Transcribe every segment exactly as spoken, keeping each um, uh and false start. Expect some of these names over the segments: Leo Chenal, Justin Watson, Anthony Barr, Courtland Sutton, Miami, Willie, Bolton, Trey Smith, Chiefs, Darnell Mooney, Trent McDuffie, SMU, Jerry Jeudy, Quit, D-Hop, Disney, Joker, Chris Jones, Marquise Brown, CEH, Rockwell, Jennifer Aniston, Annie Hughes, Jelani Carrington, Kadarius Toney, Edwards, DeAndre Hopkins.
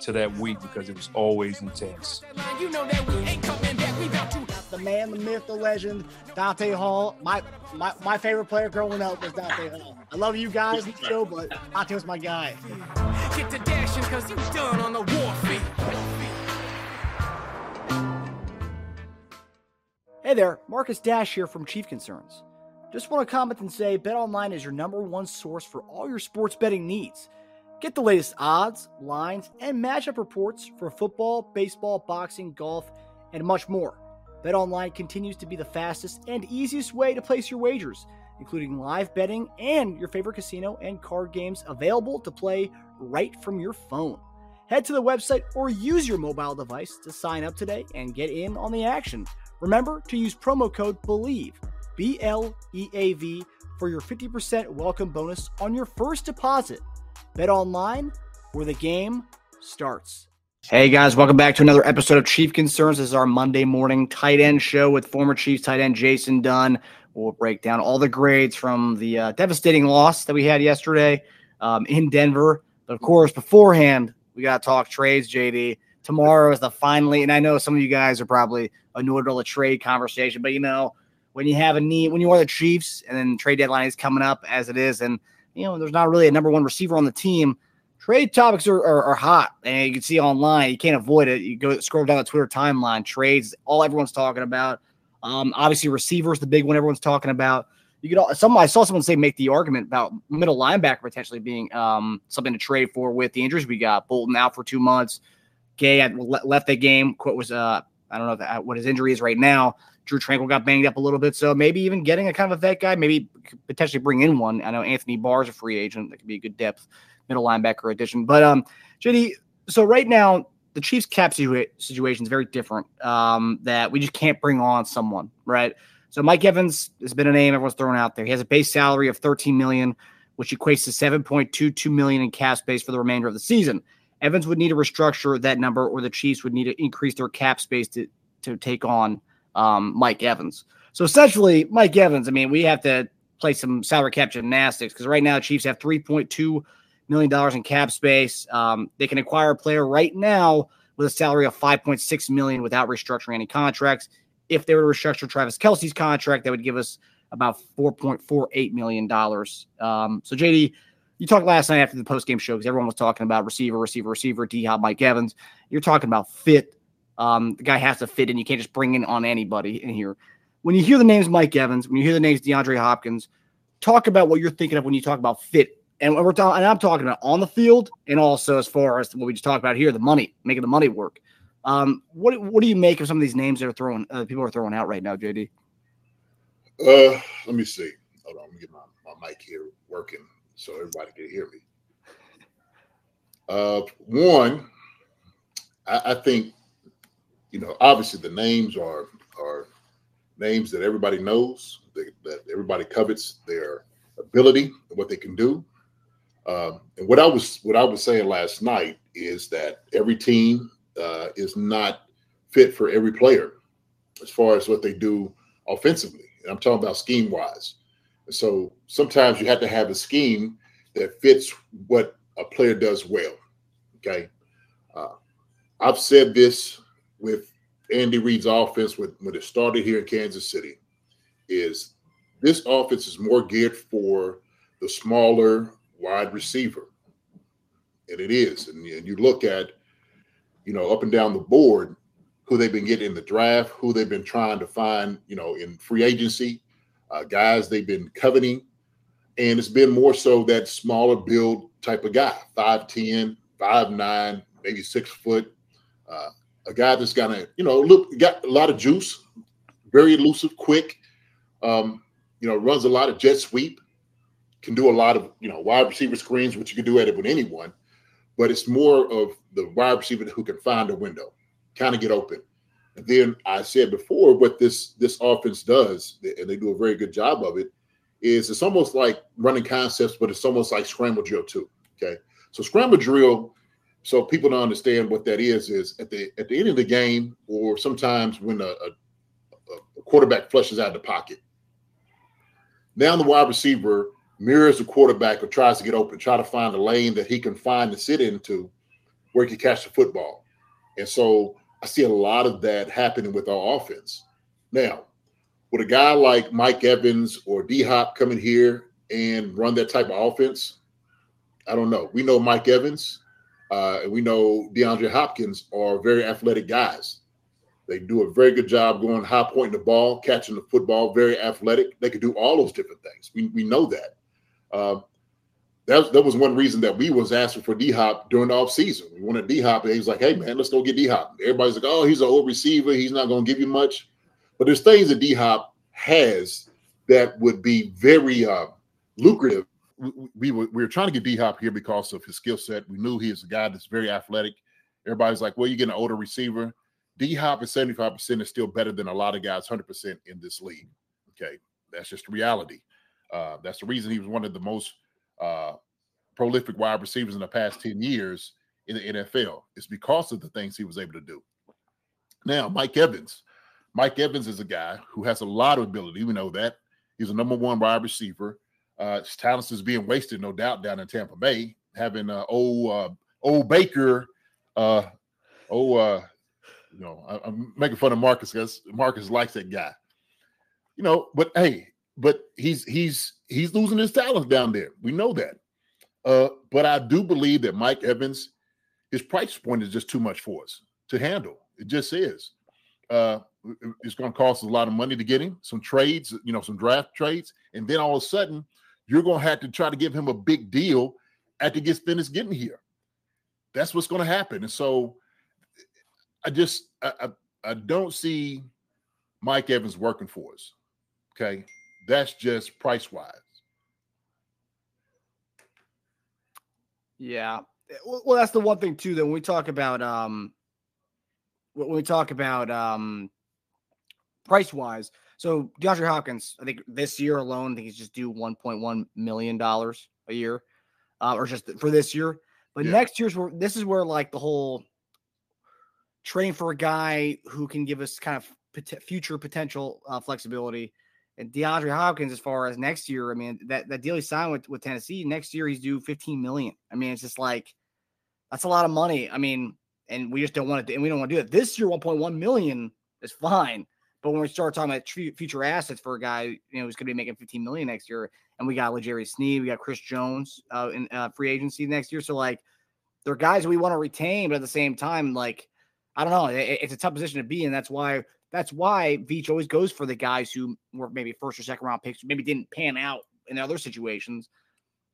to that week because it was always intense. You know that we ain't coming back. We about to. The man, the myth, the legend, Dante Hall. My my, my favorite player growing up was Dante Hall. I love you guys in the show, but Dante was my guy. Get to dashing because you done on the war feet. Hey there, Marcus Dash here from Chief Concerns. Just want to comment and say BetOnline is your number one source for all your sports betting needs. Get the latest odds, lines, and matchup reports for football, baseball, boxing, golf, and much more. BetOnline continues to be the fastest and easiest way to place your wagers, including live betting and your favorite casino and card games available to play right from your phone. Head to the website or use your mobile device to sign up today and get in on the action. Remember to use promo code BLEAV, B L E A V, for your fifty percent welcome bonus on your first deposit. BetOnline, where the game starts. Hey guys, welcome back to another episode of Chief Concerns. This is our Monday morning tight end show with former Chiefs tight end Jason Dunn. We'll break down all the grades from the uh, devastating loss that we had yesterday um, in Denver. But of course, beforehand, we got to talk trades, J D. Tomorrow is the finally, and I know some of you guys are probably annoyed with all the trade conversation, but you know, when you have a need, when you are the Chiefs and then trade deadline is coming up as it is, and you know, there's not really a number one receiver on the team. Trade topics are, are, are hot, and you can see online. You can't avoid it. You go scroll down the Twitter timeline. Trades, all everyone's talking about. Um, obviously, receivers, the big one everyone's talking about. You could all, some. I saw someone say make the argument about middle linebacker potentially being um, something to trade for with the injuries we got. Bolton out for two months. Gay had left the game. Quit was uh, I don't know that, what his injury is right now. Drew Tranquil got banged up a little bit, so maybe even getting a kind of a vet guy, maybe potentially bring in one. I know Anthony Barr is a free agent. That could be a good depth middle linebacker addition. But, um, J D, so right now the Chiefs' cap situation is very different um, that we just can't bring on someone, right? So Mike Evans has been a name everyone's throwing out there. He has a base salary of thirteen million dollars, which equates to seven point two two million dollars in cap space for the remainder of the season. Evans would need to restructure that number, or the Chiefs would need to increase their cap space to, to take on Um, Mike Evans. So essentially, Mike Evans, I mean, we have to play some salary cap gymnastics because right now Chiefs have three point two million dollars in cap space. Um, they can acquire a player right now with a salary of five point six million dollars without restructuring any contracts. If they were to restructure Travis Kelce's contract, that would give us about four point four eight million dollars. Um, so J D, you talked last night after the postgame show because everyone was talking about receiver, receiver, receiver, D-Hop, Mike Evans. You're talking about fit. Um, the guy has to fit in. You can't just bring in on anybody in here. When you hear the names Mike Evans, when you hear the names DeAndre Hopkins, talk about what you're thinking of when you talk about fit. And we're ta- and I'm talking about on the field and also as far as what we just talked about here, the money, making the money work. Um, what what do you make of some of these names that are throwing uh, people are throwing out right now, J D? Uh, let me see. Hold on, let me get my, my mic here working so everybody can hear me. Uh, one, I, I think. You know, obviously the names are are names that everybody knows, that, that everybody covets their ability and what they can do. Um, and what I was what I was saying last night is that every team uh, is not fit for every player as far as what they do offensively. And I'm talking about scheme wise. So sometimes you have to have a scheme that fits what a player does well. Okay, uh, I've said this. With Andy Reid's offense, with, when it started here in Kansas City, is this offense is more geared for the smaller wide receiver, and it is. And, and you look at, you know, up and down the board, who they've been getting in the draft, who they've been trying to find, you know, in free agency, uh, guys they've been coveting, and it's been more so that smaller build type of guy, five ten, five nine, maybe six foot. Uh, A guy that's got a, you know, look, got a lot of juice, very elusive, quick, um, you know, runs a lot of jet sweep, can do a lot of, you know, wide receiver screens, which you can do at it with anyone. but it's more of the wide receiver who can find a window, kind of get open. And then I said before, what this this offense does, and they do a very good job of it, is it's almost like running concepts, but it's almost like scramble drill too, okay? So scramble drill, so people don't understand what that is, is at the at the end of the game, or sometimes when a, a, a quarterback flushes out of the pocket, now the wide receiver mirrors the quarterback or tries to get open, try to find a lane that he can find to sit into where he can catch the football. And so I see a lot of that happening with our offense. Now, would a guy like Mike Evans or D-Hop come in here and run that type of offense? I don't know. We know Mike Evans uh, and we know DeAndre Hopkins are very athletic guys. They do a very good job going high, pointing the ball, catching the football, very athletic. They could do all those different things. We we know that. Uh, that, that was one reason that we was asking for D-Hop during the offseason. We wanted D-Hop, and he was like, hey, man, let's go get D-Hop. Everybody's like, oh, he's an old receiver. He's not going to give you much. But there's things that D-Hop has that would be very uh, lucrative. We, we, were, we were trying to get D-Hop here because of his skill set. We knew he is a guy that's very athletic. Everybody's like, well, you get an older receiver. D-Hop at seventy-five percent is still better than a lot of guys one hundred percent in this league. Okay, that's just reality. Uh, that's the reason he was one of the most uh, prolific wide receivers in the past ten years in the N F L. It's because of the things he was able to do. Now, Mike Evans. Mike Evans is a guy who has a lot of ability. We know that. He's a number one wide receiver. Uh, his talent is being wasted, no doubt, down in Tampa Bay, having uh, old, uh, old Baker, uh, old, uh, you know, I, I'm making fun of Marcus because Marcus likes that guy. You know, but, hey, But he's he's he's losing his talent down there. We know that. Uh, but I do believe that Mike Evans, his price point is just too much for us to handle. It just is. Uh, it's going to cost us a lot of money to get him, some trades, you know, some draft trades. And then all of a sudden, you're going to have to try to give him a big deal after he gets finished getting here. That's what's going to happen. And so I just I, I, I don't see Mike Evans working for us, okay? That's just price-wise. Yeah. Well, that's the one thing, too, that when we talk about um, when we talk about um, price-wise, so DeAndre Hopkins, I think this year alone, I think he's just due one point one million dollars a year, uh, or just for this year. But yeah. Next year's where this is where, like, the whole trading for a guy who can give us kind of pot- future potential uh, flexibility. And DeAndre Hopkins, as far as next year, I mean, that, that deal he signed with, with Tennessee, next year he's due fifteen million dollars. I mean, it's just like, that's a lot of money. I mean, and we just don't want to, and we don't want to do that. This year, one point one million dollars is fine. But when we start talking about tr- future assets for a guy, you know, who's going to be making fifteen million dollars next year, and we got L'Jarius Sneed, we got Chris Jones uh, in uh, free agency next year. So, like, they're guys we want to retain, but at the same time, like, I don't know, it, it's a tough position to be in. That's why – That's why Veach always goes for the guys who were maybe first or second round picks, maybe didn't pan out in other situations.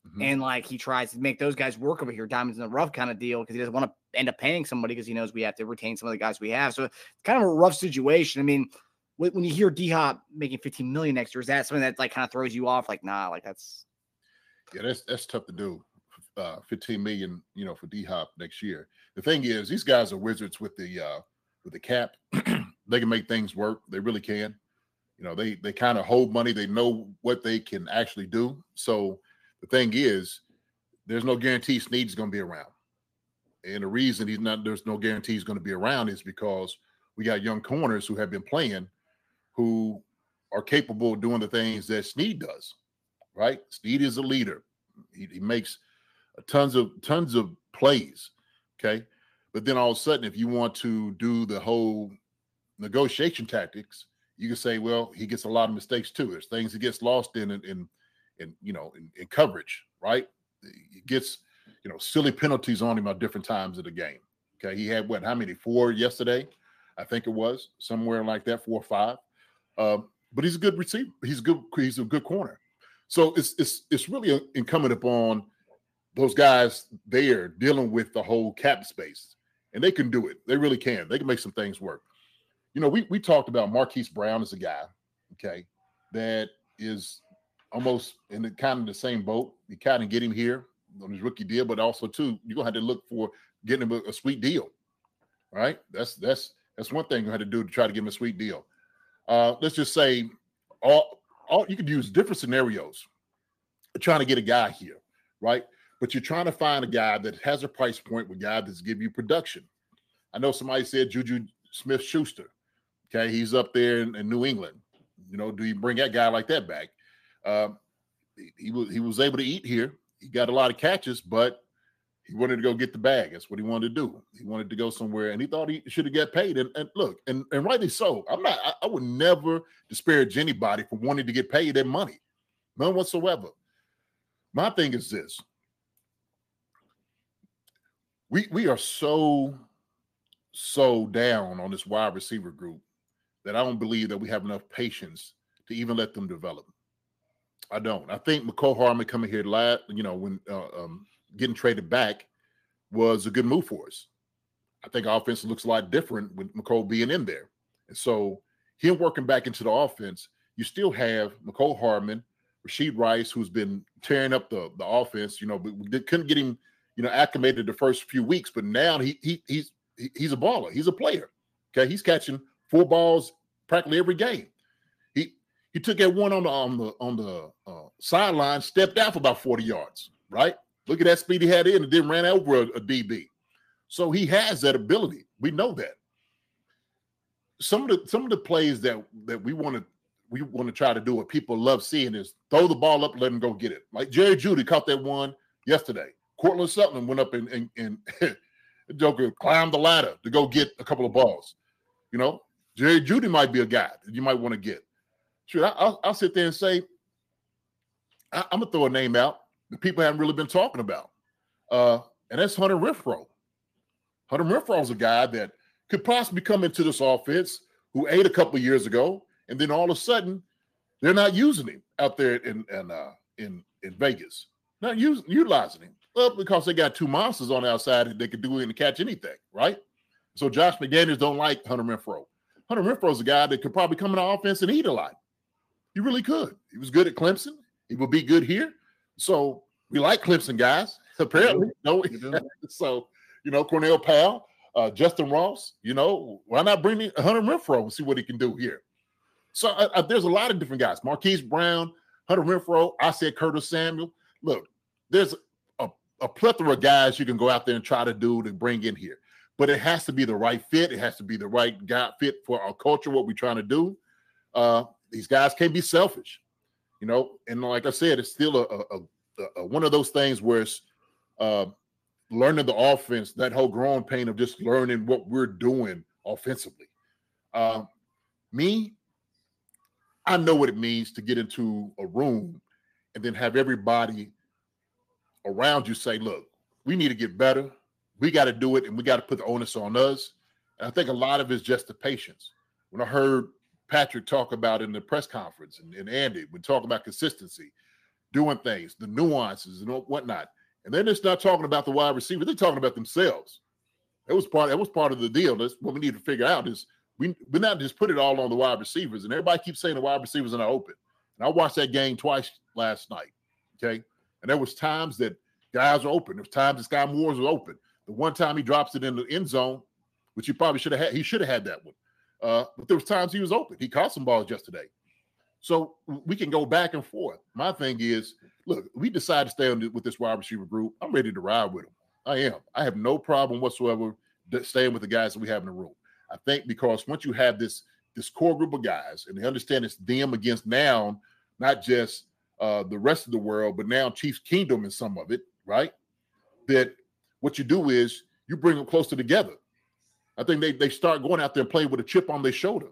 Mm-hmm. And like he tries to make those guys work over here, diamonds in the rough kind of deal, because he doesn't want to end up paying somebody because he knows we have to retain some of the guys we have. So it's kind of a rough situation. I mean, when you hear D-Hop making fifteen million dollars next year, is that something that like kind of throws you off? Like, nah, like that's. Yeah, that's, that's tough to do. Uh, fifteen million dollars, you know, for D-Hop next year. The thing is, these guys are wizards with the, uh, with the cap. They can make things work. They really can. You know, they they kind of hold money. They know what they can actually do. So the thing is, there's no guarantee Sneed's going to be around. And the reason he's not, there's no guarantee he's going to be around is because we got young corners who have been playing who are capable of doing the things that Sneed does, right? Sneed is a leader. He, he makes tons of tons of plays, okay? But then all of a sudden, if you want to do the whole – negotiation tactics, you can say, well, he gets a lot of mistakes too. There's things he gets lost in, in, in, in you know, in, in coverage, right? He gets, you know, silly penalties on him at different times of the game. Okay. He had what, how many? Four yesterday, I think it was somewhere like that, four or five. Um, but he's a good receiver. He's good. He's a good corner. So it's, it's, it's really incumbent upon those guys there dealing with the whole cap space, and they can do it. They really can. They can make some things work. You know, we, we talked about Marquise Brown as a guy, okay, that is almost in the, kind of the same boat. You kind of get him here. on his rookie deal, but also too, you're gonna have to look for getting him a, a sweet deal. All right, that's that's that's one thing you had to do to try to give him a sweet deal. Uh, let's just say all all you could use different scenarios. You're trying to get a guy here, right? But you're trying to find a guy that has a price point with a guy that's give you production. I know somebody said Juju Smith-Schuster. Okay, he's up there in, in New England. You know, do you bring that guy like that back? Um, he, he was he was able to eat here. He got a lot of catches, but he wanted to go get the bag. That's what he wanted to do. He wanted to go somewhere, and he thought he should have got paid. And, and look, and, and rightly so. I'm not. I, I would never disparage anybody for wanting to get paid their money, none whatsoever. My thing is this: we we are so so down on this wide receiver group that I don't believe that we have enough patience to even let them develop. I don't. I think Mecole Hardman coming here, last, you know, when uh, um, getting traded back was a good move for us. I think our offense looks a lot different with Mecole being in there. And so him working back into the offense, you still have Mecole Hardman, Rasheed Rice, who's been tearing up the, the offense, you know, but we couldn't get him, you know, acclimated the first few weeks, but now he he he's he's a baller. He's a player. Okay, he's catching four balls practically every game. He he took that one on the on the on the uh, sideline, stepped out for about forty yards. Right? Look at that speed he had in, and then ran over a, a D B. So he has that ability. We know that. Some of the some of the plays that that we want to we want to try to do, what people love seeing, is throw the ball up, let him go get it. Like Jerry Jeudy caught that one yesterday. Courtland Sutton went up and and, and Joker climbed the ladder to go get a couple of balls. You know, Jerry Jeudy might be a guy that you might want to get. Sure, I, I'll, I'll sit there and say, I, I'm going to throw a name out that people haven't really been talking about, uh, and that's Hunter Renfrow. Hunter Renfrow is a guy that could possibly come into this offense, who ate a couple of years ago, and then all of a sudden, they're not using him out there in in uh, in, in Vegas, not using utilizing him. Well, because they got two monsters on the outside that they could do it and catch anything, right? So Josh McDaniels don't like Hunter Renfrow. Hunter Renfrow is a guy that could probably come in the offense and eat a lot. He really could. He was good at Clemson. He will be good here. So we like Clemson guys, apparently. No, so you know, Cornell Powell, uh, Justin Ross. You know, why not bring in Hunter Renfrow and see what he can do here? So uh, uh, there's a lot of different guys: Marquise Brown, Hunter Renfrow. I said Curtis Samuel. Look, there's a plethora of guys you can go out there and try to do to bring in here, but it has to be the right fit. It has to be the right guy fit for our culture, what we're trying to do. Uh, these guys can't be selfish, you know? And like I said, it's still a, a, a, a one of those things where it's uh, learning the offense, that whole growing pain of just learning what we're doing offensively. Uh, me, I know what it means to get into a room and then have everybody around you say, look, we need to get better. We got to do it, and we got to put the onus on us. And I think a lot of it's just the patience. When I heard Patrick talk about in the press conference, and, and Andy, we talk about consistency, doing things, the nuances and whatnot. And then they're not talking about the wide receiver. They're talking about themselves. That was part, that was part of the deal. That's what we need to figure out is we, we're not just put it all on the wide receivers. And everybody keeps saying the wide receivers are not open. And I watched that game twice last night, okay? And there was times that guys were open. There was times that Skyy Moore was open. The one time he drops it in the end zone, which he probably should have had. He should have had that one. Uh, but there was times he was open. He caught some balls yesterday. So we can go back and forth. My thing is, look, we decide to stay on the, with this wide receiver group. I'm ready to ride with them. I am. I have no problem whatsoever staying with the guys that we have in the room. I think because once you have this, this core group of guys, and they understand it's them against noun, not just – Uh, the rest of the world, but now Chiefs Kingdom and some of it, right? That what you do is you bring them closer together. I think they they start going out there and playing with a chip on their shoulder.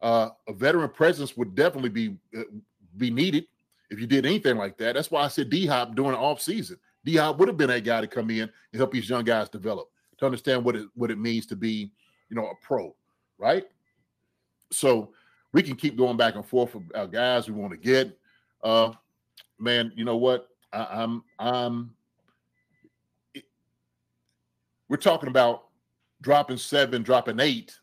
Uh, a veteran presence would definitely be uh, be needed if you did anything like that. That's why I said D-Hop during the offseason. D-Hop would have been that guy to come in and help these young guys develop, to understand what it, what it means to be, you know, a pro, right? So we can keep going back and forth with our guys we want to get. Uh, man, you know what? I, I'm, I'm, it, we're talking about dropping seven, dropping eight,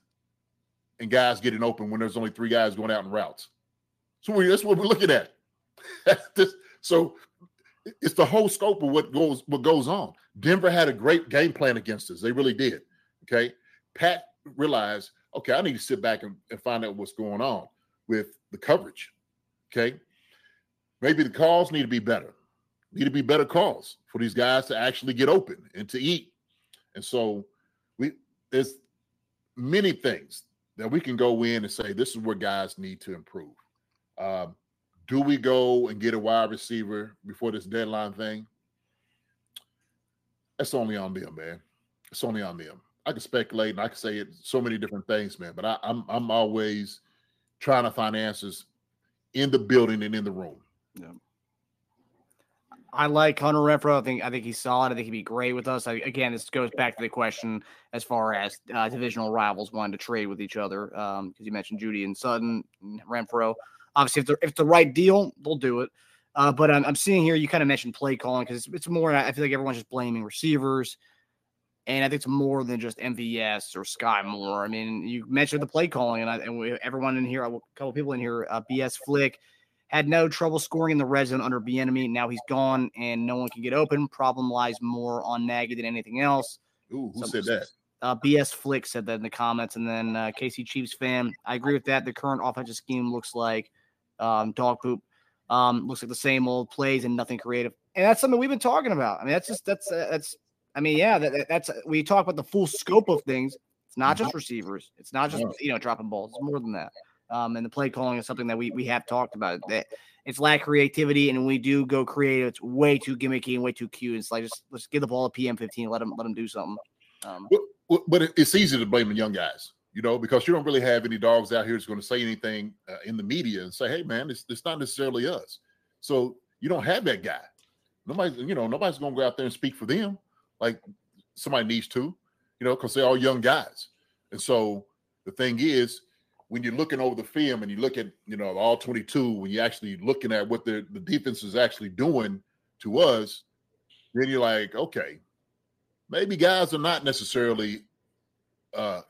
and guys getting open when there's only three guys going out in routes. So we, that's what we're looking at. That's just, so it's the whole scope of what goes what goes on. Denver had a great game plan against us. They really did. Okay. Pat realized, okay, I need to sit back and, and find out what's going on with the coverage. Okay. Maybe the calls need to be better. Need to be better calls for these guys to actually get open and to eat. And so we there's many things that we can go in and say, this is where guys need to improve. Um, do we go and get a wide receiver before this deadline thing? That's only on them, man. It's only on them. I can speculate and I can say it, so many different things, man, but I, I'm I'm always trying to find answers in the building and in the room. Yeah. I like Hunter Renfrow. I think I think he's solid. I think he'd be great with us. I, again, this goes back to the question as far as uh, divisional rivals wanting to trade with each other, because um, you mentioned Jeudy and Sutton and Renfrow. Obviously, if, if it's the right deal, they'll do it. Uh, but I'm, I'm seeing here you kind of mentioned play calling, because it's, it's more – I feel like everyone's just blaming receivers, and I think it's more than just M V S or Skyy Moore. I mean, you mentioned the play calling, and, I, and we, everyone in here – a couple people in here, uh, B S Flick – had no trouble scoring in the red zone under Bieniemy. Now he's gone, and no one can get open. Problem lies more on Nagy than anything else. Ooh, who Some, said that? Uh, B S Flick said that in the comments. And then uh, K C Chiefs fan, I agree with that. The current offensive scheme looks like um, dog poop. Um, looks like the same old plays and nothing creative. And that's something we've been talking about. I mean, that's just that's uh, that's. I mean, yeah, that, that's we talk about the full scope of things. It's not just receivers. It's not just you know dropping balls. It's more than that. Um, and the play calling is something that we we have talked about. That it's lack of creativity, and when we do go creative, it's way too gimmicky and way too cute. It's like just let's give the ball a P M fifteen, let them let them do something. Um, but, but it's easy to blame the young guys, you know, because you don't really have any dogs out here that's going to say anything uh, in the media and say, "Hey, man, it's it's not necessarily us." So you don't have that guy. Nobody, you know, nobody's going to go out there and speak for them. Like somebody needs to, you know, because they're all young guys. And so the thing is, when you're looking over the film and you look at, you know, all twenty-two, when you're actually looking at what the, the defense is actually doing to us, then you're like, okay, maybe guys are not necessarily, uh,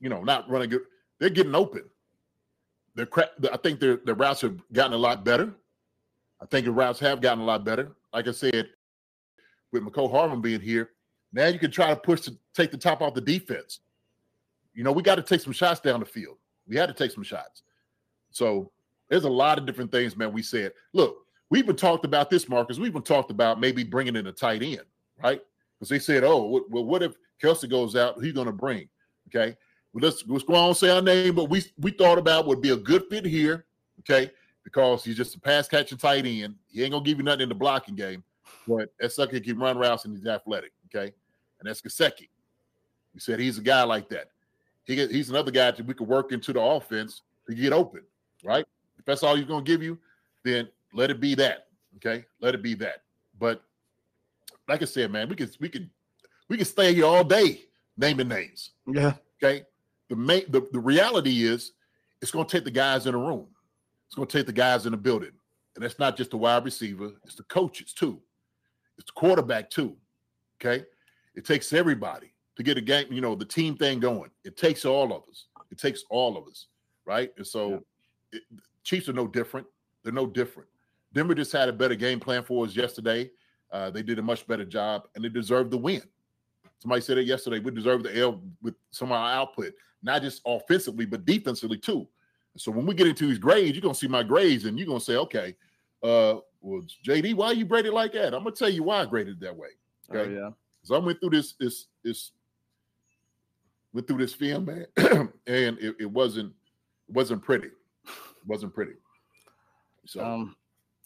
you know, not running good. They're getting open. They're cra- I think their their routes have gotten a lot better. I think the routes have gotten a lot better. Like I said, with Mecole Hardman being here, now you can try to push to take the top off the defense. You know, we got to take some shots down the field. We had to take some shots. So there's a lot of different things, man. We said, look, we even talked about this, Marcus. We even talked about maybe bringing in a tight end, right? Because they said, oh, well, what if Kelce goes out? Who you going to bring? Okay. Well, let's, let's go on and say our name, but we we thought about would be a good fit here, okay, because he's just a pass-catching tight end. He ain't going to give you nothing in the blocking game, but that sucker can run routes and he's athletic, okay? And that's Gesicki. We said he's a guy like that. He, he's another guy that we could work into the offense to get open, right? If that's all he's going to give you, then let it be that, okay? Let it be that. But like I said, man, we could we could we could stay here all day naming names. Yeah. Okay. The main the, the reality is it's going to take the guys in the room. It's going to take the guys in the building, and that's not just the wide receiver. It's the coaches too. It's the quarterback too. Okay. It takes everybody to get a game, you know, the team thing going. It takes all of us. It takes all of us, right? And so yeah. it, the Chiefs are no different. They're no different. Denver just had a better game plan for us yesterday. Uh, they did a much better job, and they deserved the win. Somebody said it yesterday. We deserve the L with some of our output, not just offensively, but defensively too. And so when we get into these grades, you're going to see my grades, and you're going to say, okay, uh, well, J D, why you graded like that? I'm going to tell you why I graded that way. Okay? Oh, yeah. So I went through this this this – Went through this film, man, and it, it wasn't wasn't pretty. It wasn't pretty. So, um,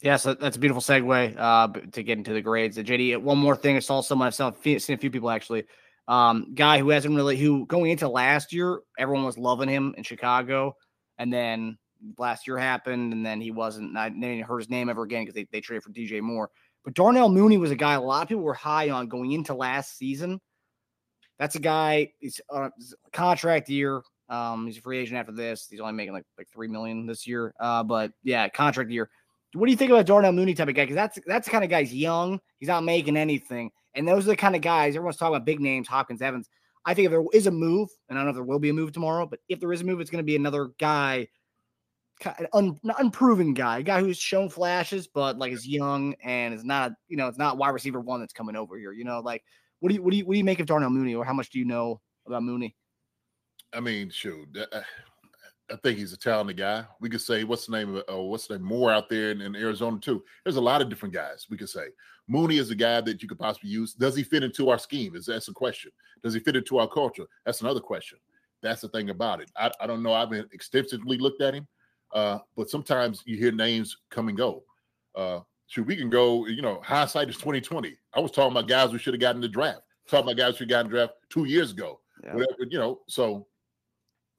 yeah, so that's a beautiful segue uh, to get into the grades. J D, one more thing. I saw someone, I've seen a few people actually. Um, guy who hasn't really, who going into last year, everyone was loving him in Chicago, and then last year happened, and then he wasn't. I didn't hear his name ever again because they, they traded for D J Moore. But Darnell Mooney was a guy a lot of people were high on going into last season. That's a guy. He's on a contract year. Um, he's a free agent after this. He's only making like like three million this year. Uh, but yeah, contract year. What do you think about Darnell Mooney type of guy? Because that's that's the kind of guy. He's young. He's not making anything. And those are the kind of guys. Everyone's talking about big names, Hopkins, Evans. I think if there is a move, and I don't know if there will be a move tomorrow, but if there is a move, it's going to be another guy un, unproven guy, a guy who's shown flashes, but like is young and is not, you know, it's not wide receiver one that's coming over here. You know, like what do you what do you what do you make of Darnell Mooney, or how much do you know about Mooney? I mean, shoot, I, I think he's a talented guy. We could say what's the name of uh, what's the name Moore out there in, in Arizona too. There's a lot of different guys we could say. Mooney is a guy that you could possibly use. Does he fit into our scheme? Is that's a question. Does he fit into our culture? That's another question. That's the thing about it. I, I don't know. I've been extensively looked at him, uh, but sometimes you hear names come and go. Uh, shoot, we can go, you know, hindsight is twenty twenty. I was talking about guys we should have gotten the draft. Talking about guys who should have gotten the draft two years ago. Yeah. Whatever, you know, so,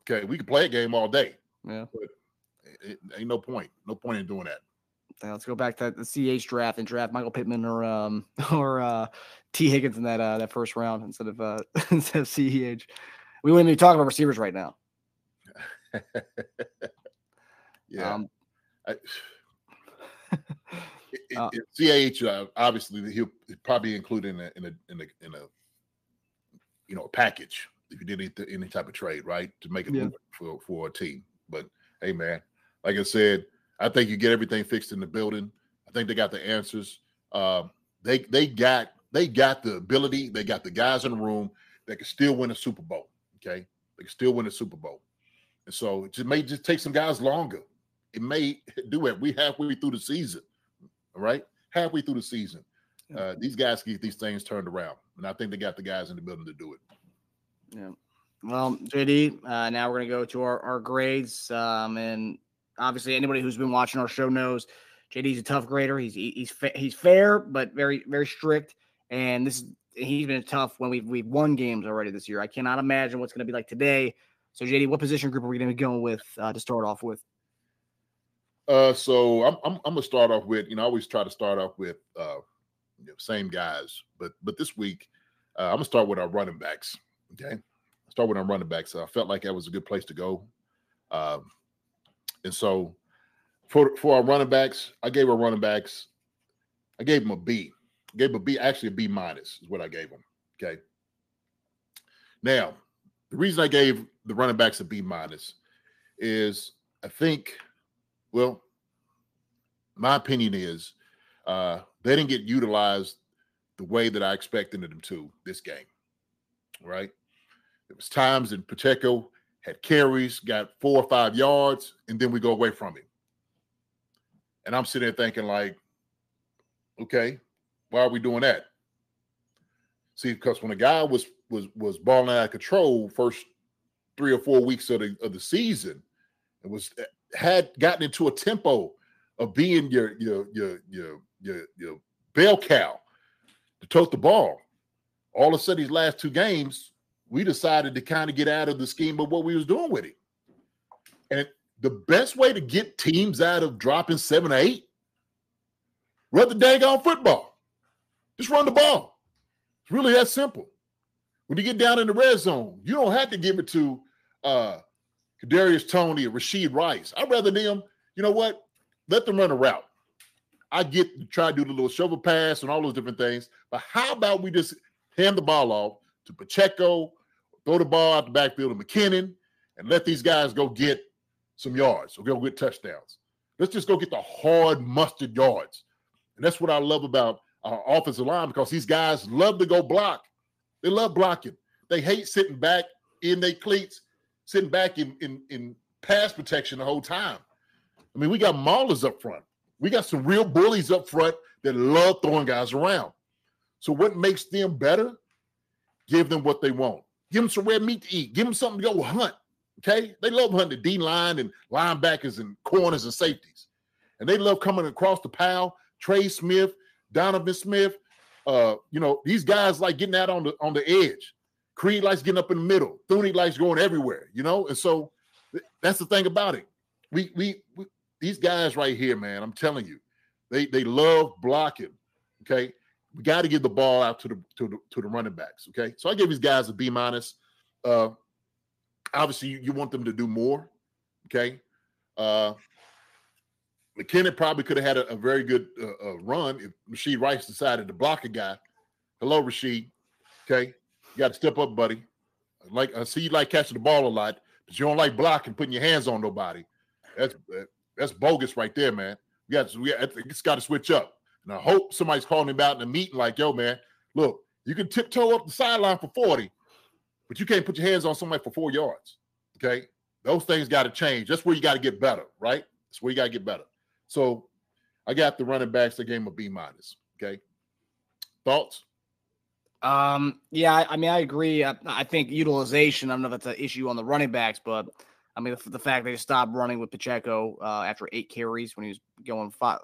okay, we could play a game all day. Yeah. But it, it ain't no point. No point in doing that. Now let's go back to the C H draft and draft Michael Pittman or um, or uh, T. Higgins in that uh, that first round instead of uh, instead of C E H. We wouldn't be talking about receivers right now. yeah. Um, I, it, it, uh, C A H, uh, obviously, he'll probably include in a, in a, in a, in a, you know, a package if you did any, any type of trade, right, to make it yeah. for, for a team. But, hey, man, like I said, I think you get everything fixed in the building. I think they got the answers. Um, they they got they got the ability. They got the guys in the room that can still win a Super Bowl. Okay, they can still win a Super Bowl, and so it just may just take some guys longer. It may do it. We halfway through the season, all right? Halfway through the season, yeah. uh, these guys can get these things turned around, and I think they got the guys in the building to do it. Yeah. Well, J D, uh, now we're gonna go to our our grades, um, and obviously anybody who's been watching our show knows J D's a tough grader. He's he's he's fair, but very very strict, and this is. He's been tough when we've, we've won games already this year. I cannot imagine what's going to be like today. So, J D, what position group are we going to be going with uh, to start off with? Uh, so, I'm, I'm, I'm going to start off with, you know, I always try to start off with uh, you know, same guys. But but this week, uh, I'm going to start with our running backs, okay? Start with our running backs. I felt like that was a good place to go. Um, and so, for, for our running backs, I gave our running backs, I gave them a B. Gave a B, actually a B minus is what I gave them. Okay. Now, the reason I gave the running backs a B minus is I think, well, my opinion is uh, they didn't get utilized the way that I expected them to this game. Right? There was times that Pacheco had carries, got four or five yards, and then we go away from him. And I'm sitting there thinking like, okay. Why are we doing that? See, because when a guy was was was balling out of control first three or four weeks of the of the season, and was had gotten into a tempo of being your your your your your, your bell cow to tote the ball. All of a sudden, these last two games, we decided to kind of get out of the scheme of what we was doing with it. And the best way to get teams out of dropping seven or eight, run the daggone football. Just run the ball. It's really that simple. When you get down in the red zone, you don't have to give it to uh, Kadarius Toney or Rasheed Rice. I'd rather them, you know what? Let them run a route. I get to try to do the little shovel pass and all those different things, but how about we just hand the ball off to Pacheco, throw the ball out the backfield to McKinnon, and let these guys go get some yards or go get touchdowns. Let's just go get the hard mustard yards. And that's what I love about our offensive line, because these guys love to go block. They love blocking. They hate sitting back in their cleats, sitting back in, in, in pass protection the whole time. I mean, we got maulers up front. We got some real bullies up front that love throwing guys around. So what makes them better? Give them what they want. Give them some red meat to eat. Give them something to go hunt, okay? They love hunting the D-line and linebackers and corners and safeties. And they love coming across the pile, Trey Smith, Donovan Smith, uh, you know, these guys like getting out on the on the edge. Creed likes getting up in the middle. Thuney likes going everywhere, you know? And so th- that's the thing about it. We, we we these guys right here, man, I'm telling you, they they love blocking, okay? We got to give the ball out to the, to the to the running backs, okay? So I gave these guys a B minus. Uh, obviously, you, you want them to do more, okay? Uh McKinnon probably could have had a, a very good uh, uh, run if Rasheed Rice decided to block a guy. Hello, Rasheed. Okay, you got to step up, buddy. Like I see you like catching the ball a lot, but you don't like blocking, putting your hands on nobody. that's that's bogus right there, man. We got we got, it's got to switch up. And I hope somebody's calling him out in a meeting like, yo, man, look, you can tiptoe up the sideline for forty, but you can't put your hands on somebody for four yards, okay? Those things got to change. That's where you got to get better, right? That's where you got to get better. So I got the running backs. They gave him a B minus, okay? Thoughts? Um, yeah, I, I mean, I agree. I, I think utilization, I don't know if that's an issue on the running backs, but I mean, the, the fact they stopped running with Pacheco uh, after eight carries when he was going five,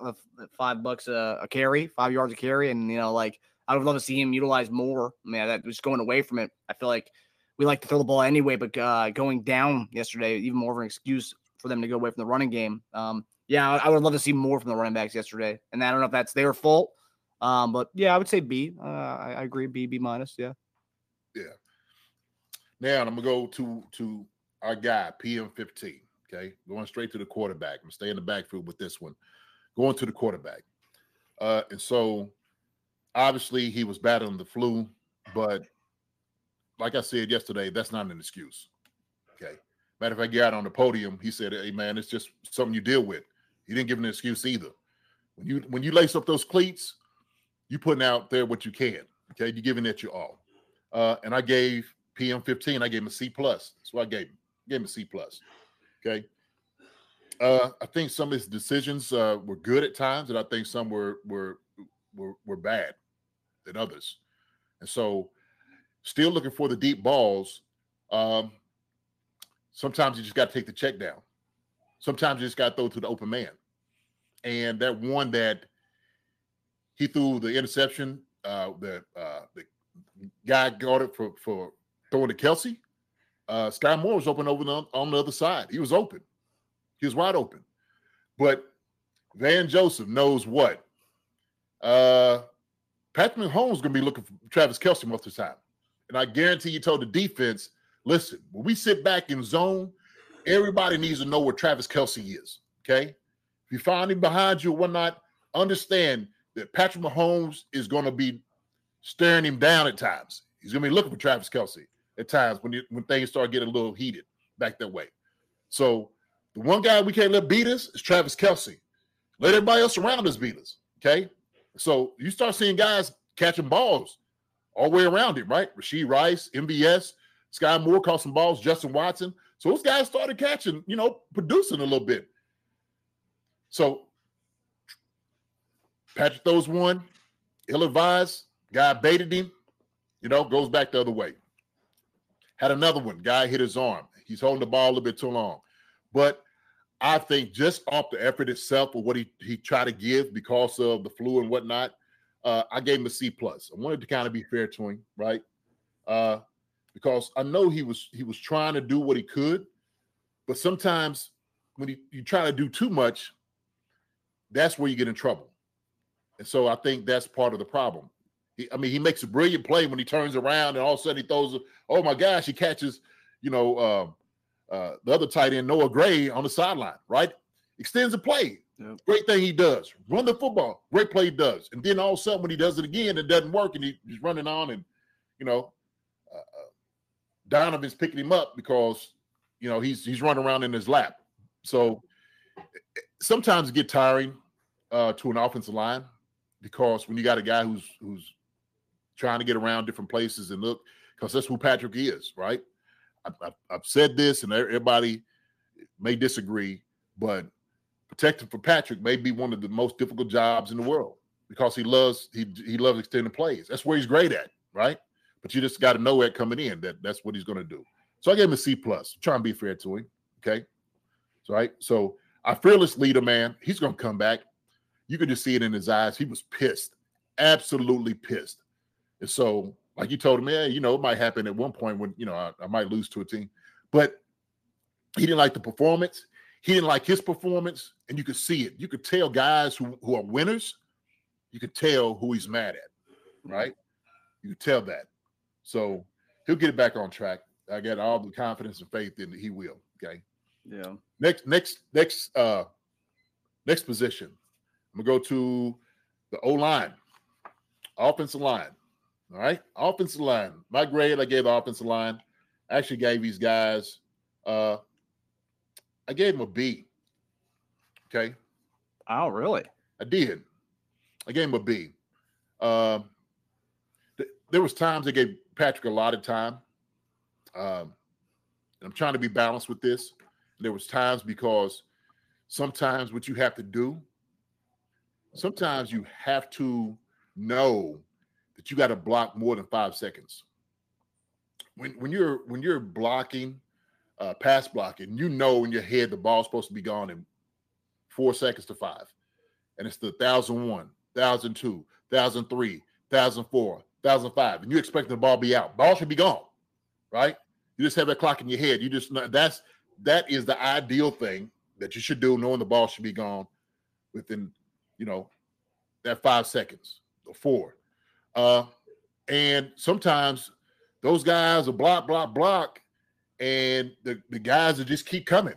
five bucks a, a carry, five yards a carry. And, you know, like, I would love to see him utilize more. I mean, that was going away from it. I feel like we like to throw the ball anyway, but uh, going down yesterday, even more of an excuse for them to go away from the running game. Um, yeah, I, I would love to see more from the running backs yesterday. And I don't know if that's their fault. Um, but yeah, I would say B. Uh, I, I agree. B, B minus. Yeah. Yeah. Now I'm gonna go to to our guy P M fifteen. Okay, going straight to the quarterback. I'm staying in the backfield with this one. Going to the quarterback. Uh, and so obviously he was battling the flu, but like I said yesterday, that's not an excuse. Okay. Matter of fact, he got on the podium. He said, "Hey man, it's just something you deal with." He didn't give an excuse either. When you when you lace up those cleats, you're putting out there what you can, okay? You're giving it your all. Uh, and I gave P M fifteen, I gave him a C plus. That's what I gave him. I gave him a C plus, okay? Uh, I think some of his decisions uh, were good at times, and I think some were, were were were bad than others. And so still looking for the deep balls. Um, sometimes you just got to take the check down. Sometimes you just got to throw to the open man. And that one that he threw the interception. Uh, the uh, the guy got it for, for throwing to Kelce. Uh, Skyy Moore was open over on, on the other side. He was open. He was wide open. But Van Joseph knows what. Uh, Patrick Mahomes is going to be looking for Travis Kelce most of the time. And I guarantee you told the defense, listen, when we sit back in zone, everybody needs to know where Travis Kelce is, okay? If you find him behind you or whatnot, understand that Patrick Mahomes is going to be staring him down at times. He's going to be looking for Travis Kelce at times when it, when things start getting a little heated back that way. So the one guy we can't let beat us is Travis Kelce. Let everybody else around us beat us, okay? So you start seeing guys catching balls all the way around him, right? Rasheed Rice, M V S, Skyy Moore caught some balls, Justin Watson. So those guys started catching, you know, producing a little bit. So Patrick throws one, ill-advised, guy baited him, you know, goes back the other way. Had another one, guy hit his arm. He's holding the ball a little bit too long. But I think just off the effort itself of what he, he tried to give because of the flu and whatnot, uh, I gave him a C plus. I wanted to kind of be fair to him, right? Uh, because I know he was he was trying to do what he could, but sometimes when he, you try to do too much, that's where you get in trouble. And so I think that's part of the problem. He, I mean, he makes a brilliant play when he turns around and all of a sudden he throws, oh my gosh, he catches, you know, um, uh, the other tight end, Noah Gray, on the sideline, right? Extends the play. Yep. Great thing he does. Run the football. Great play he does. And then all of a sudden when he does it again, it doesn't work and he, he's running on and, you know, uh, Donovan's picking him up because, you know, he's, he's running around in his lap. So sometimes it gets tiring uh, to an offensive line. Because when you got a guy who's who's trying to get around different places and look, because that's who Patrick is, right? I, I, I've said this, and everybody may disagree, but protecting for Patrick may be one of the most difficult jobs in the world because he loves he he loves extending plays. That's where he's great at, right? But you just got to know that coming in that that's what he's going to do. So I gave him a C plus. I'm trying to be fair to him, okay? So, right? So our fearless leader, man, he's going to come back. You could just see it in his eyes. He was pissed, absolutely pissed. And so, like you told him, yeah, you know, it might happen at one point when, you know, I, I might lose to a team. But he didn't like the performance. He didn't like his performance, and you could see it. You could tell guys who, who are winners, you could tell who he's mad at, right? You could tell that. So he'll get it back on track. I got all the confidence and faith in that he will, okay? Yeah. Next, next, next, uh, next position. I'm going to go to the O-line, offensive line, all right? Offensive line. My grade I gave the offensive line. I actually gave these guys, uh, I gave them a B. Okay. Oh, really? I did. I gave him a B. Um, th- there was times I gave Patrick a lot of time. Um, and I'm trying to be balanced with this. There was times because sometimes what you have to do, sometimes you have to know that you got to block more than five seconds. When when you're when you're blocking, uh, pass blocking, you know in your head the ball's supposed to be gone in four seconds to five, and it's the thousand one, thousand two, thousand three, thousand four, thousand five, and you expect the ball to be out. Ball should be gone, right? You just have that clock in your head. You just that's that is the ideal thing that you should do, knowing the ball should be gone within, you know, that five seconds or four. Uh, and sometimes those guys will block, block, block, and the, the guys will just keep coming.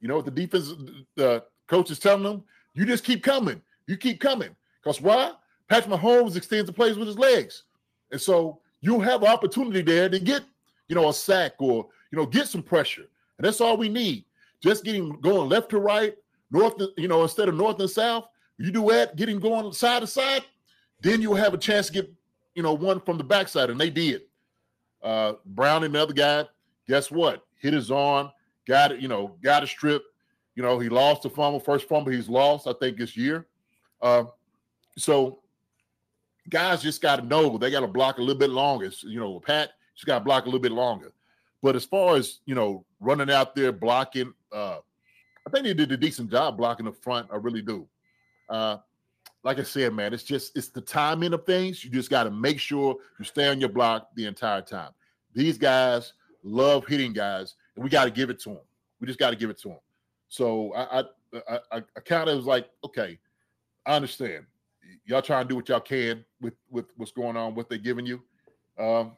You know what the defense, the coach is telling them? You just keep coming. You keep coming. Because why? Patrick Mahomes extends the plays with his legs. And so you'll have an opportunity there to get, you know, a sack or, you know, get some pressure. And that's all we need. Just getting going left to right, north, you know, instead of north and south, you do that, get him going side to side, then you'll have a chance to get, you know, one from the backside, and they did. Uh, Brown and the other guy, guess what? Hit his arm, got it, you know, got a strip. You know, he lost the fumble, first fumble he's lost, I think, this year. Uh, so guys just got to know they got to block a little bit longer. You know, Pat just got to block a little bit longer. But as far as, you know, running out there, blocking, uh, I think they did a decent job blocking up front. I really do. Uh, like I said, man, it's just it's the timing of things. You just got to make sure you stay on your block the entire time. These guys love hitting guys, and we got to give it to them. We just got to give it to them. So I I, I, I kind of was like, okay, I understand. Y'all trying to do what y'all can with, with what's going on, what they're giving you. Um,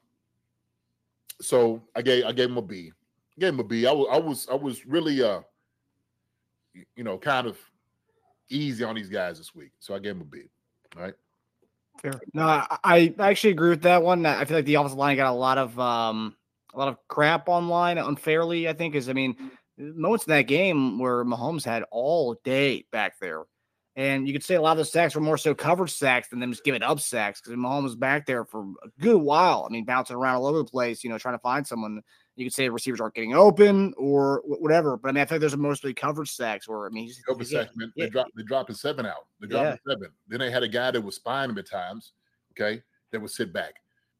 so I gave I gave him a B. I gave him a B. I was I was I was really uh you know kind of easy on these guys this week, so I gave them a B. All right, fair. No, I, I actually agree with that one. I feel like the offensive line got a lot of um, a lot of crap online unfairly. I think is I mean moments in that game where Mahomes had all day back there, and you could say a lot of the sacks were more so coverage sacks than them just giving up sacks because Mahomes was back there for a good while. I mean, bouncing around all over the place, you know, trying to find someone. You could say receivers aren't getting open or whatever, but I mean, I think there's mostly coverage sacks where I mean, he's, open he's, sacks, man. Yeah. They dropped, they dropped his seven out. They dropped yeah. seven. Then they had a guy that was spying him at times. Okay, that would sit back.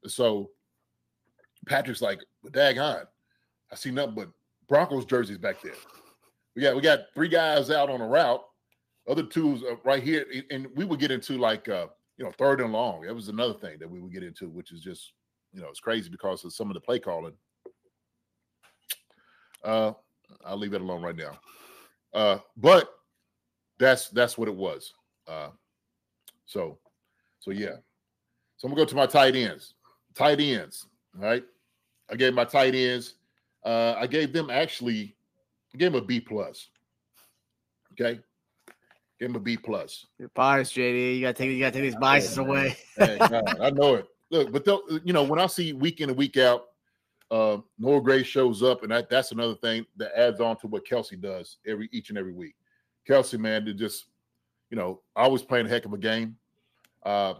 So Patrick's like, well, "Dag on, I see nothing but Broncos jerseys back there. We got we got three guys out on a route. Other two's right here, and we would get into like uh, you know third and long. That was another thing that we would get into, which is just you know it's crazy because of some of the play calling." Uh, I'll leave it alone right now. Uh, but that's that's what it was. Uh, so, so yeah. So I'm gonna go to my tight ends. Tight ends. All right. I gave my tight ends. Uh, I gave them actually. I gave them a B plus. Okay. Gave them a B plus. You're biased, J D. You gotta take. You gotta take these biases I know, away. Hey, God, I know it. Look, but you know when I see week in and week out. Uh, Noah Gray shows up, and that, that's another thing that adds on to what Kelce does every each and every week. Kelce, man, they're just, you know, always playing a heck of a game. Uh,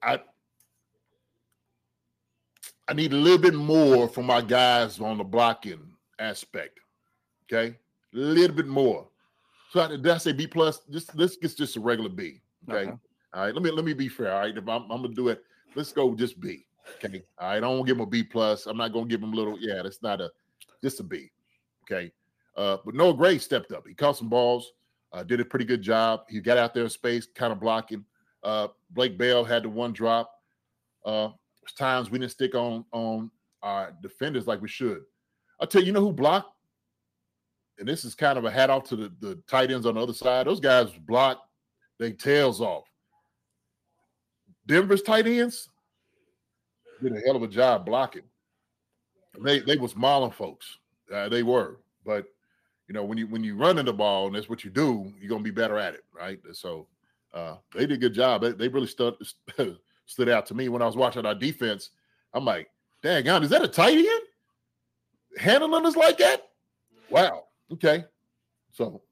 I I need a little bit more from my guys on the blocking aspect, okay? A little bit more. So I, did I say B plus? This this gets just a regular B, okay? Uh-huh. All right, let me let me be fair. All right, if I'm, I'm gonna do it, let's go just B. Okay, I don't want to give him a B plus. I'm not gonna give him a little. Yeah, that's not a just a B. Okay, uh, but Noah Gray stepped up. He caught some balls, uh, did a pretty good job. He got out there in space, kind of blocking. Uh, Blake Bell had the one drop. Uh, there's times we didn't stick on on our defenders like we should. I'll tell you, you know who blocked, and this is kind of a hat off to the, the tight ends on the other side. Those guys blocked their tails off. Denver's tight ends did a hell of a job blocking. They they was mauling folks. Uh, they were, but you know when you when you run in the ball and that's what you do, you're gonna be better at it, right? So uh, they did a good job. They, they really stood stood out to me when I was watching our defense. I'm like, dang on, is that a tight end handling us like that? Wow. Okay. So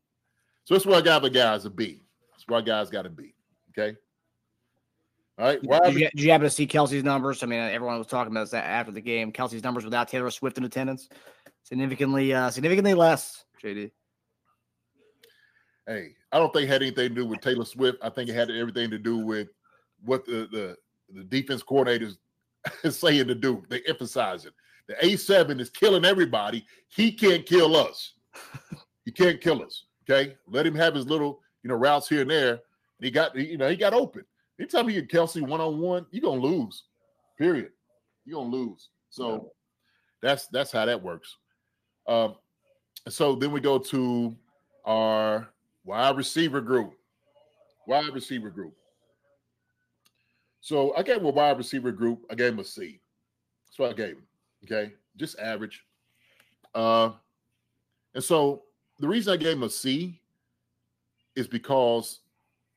So that's where I got the guys to be. That's where guys got to be. Okay. All right. Well, did, you, did you happen to see Kelce's numbers? I mean, everyone was talking about that after the game. Kelce's numbers without Taylor Swift in attendance, significantly, uh, significantly less. J D. Hey, I don't think it had anything to do with Taylor Swift. I think it had everything to do with what the the, the defense coordinators is saying to do. They emphasize it. The A seven is killing everybody. He can't kill us. He can't kill us. Okay, let him have his little, you know, routes here and there. He got, you know, he got open. Anytime you get Kelce one-on-one, you're going to lose, period. You're going to lose. So yeah. that's that's how that works. Um, so then we go to our wide receiver group. Wide receiver group. So I gave him a wide receiver group. I gave him a C. That's what I gave him, okay? Just average. Uh, and so the reason I gave him a C is because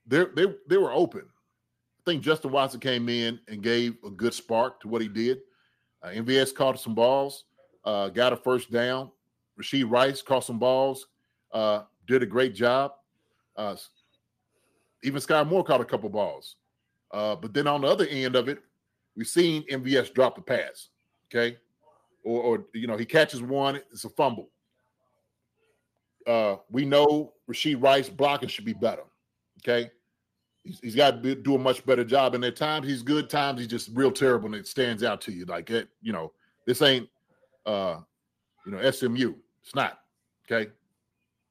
they they they were open. I think Justin Watson came in and gave a good spark to what he did. Uh, M V S caught some balls, uh, got a first down. Rasheed Rice caught some balls, uh, did a great job. Uh, even Skyy Moore caught a couple balls. Uh, but then on the other end of it, we've seen M V S drop the pass, okay? Or, or you know, he catches one, it's a fumble. Uh, we know Rasheed Rice blocking should be better, okay? He's got to do a much better job. And at times he's good, times he's just real terrible, and it stands out to you. Like, it, you know, this ain't, uh, you know, S M U. It's not, okay?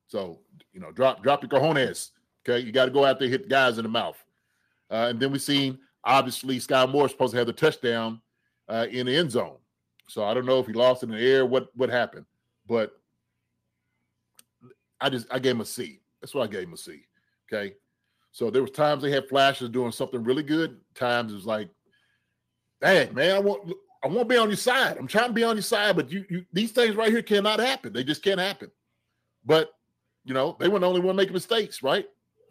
So, you know, drop drop your cojones, okay? You got to go out there, hit guys in the mouth. Uh, and then we seen, obviously, Skyy Moore is supposed to have the touchdown uh, in the end zone. So I don't know if he lost in the air, what what happened. But I just, I gave him a C. That's why I gave him a C, okay? So there was times they had flashes doing something really good. Times it was like, "Hey, man, I want I want to be on your side. I'm trying to be on your side, but you, you these things right here cannot happen. They just can't happen." But you know, they were the only one making mistakes, right?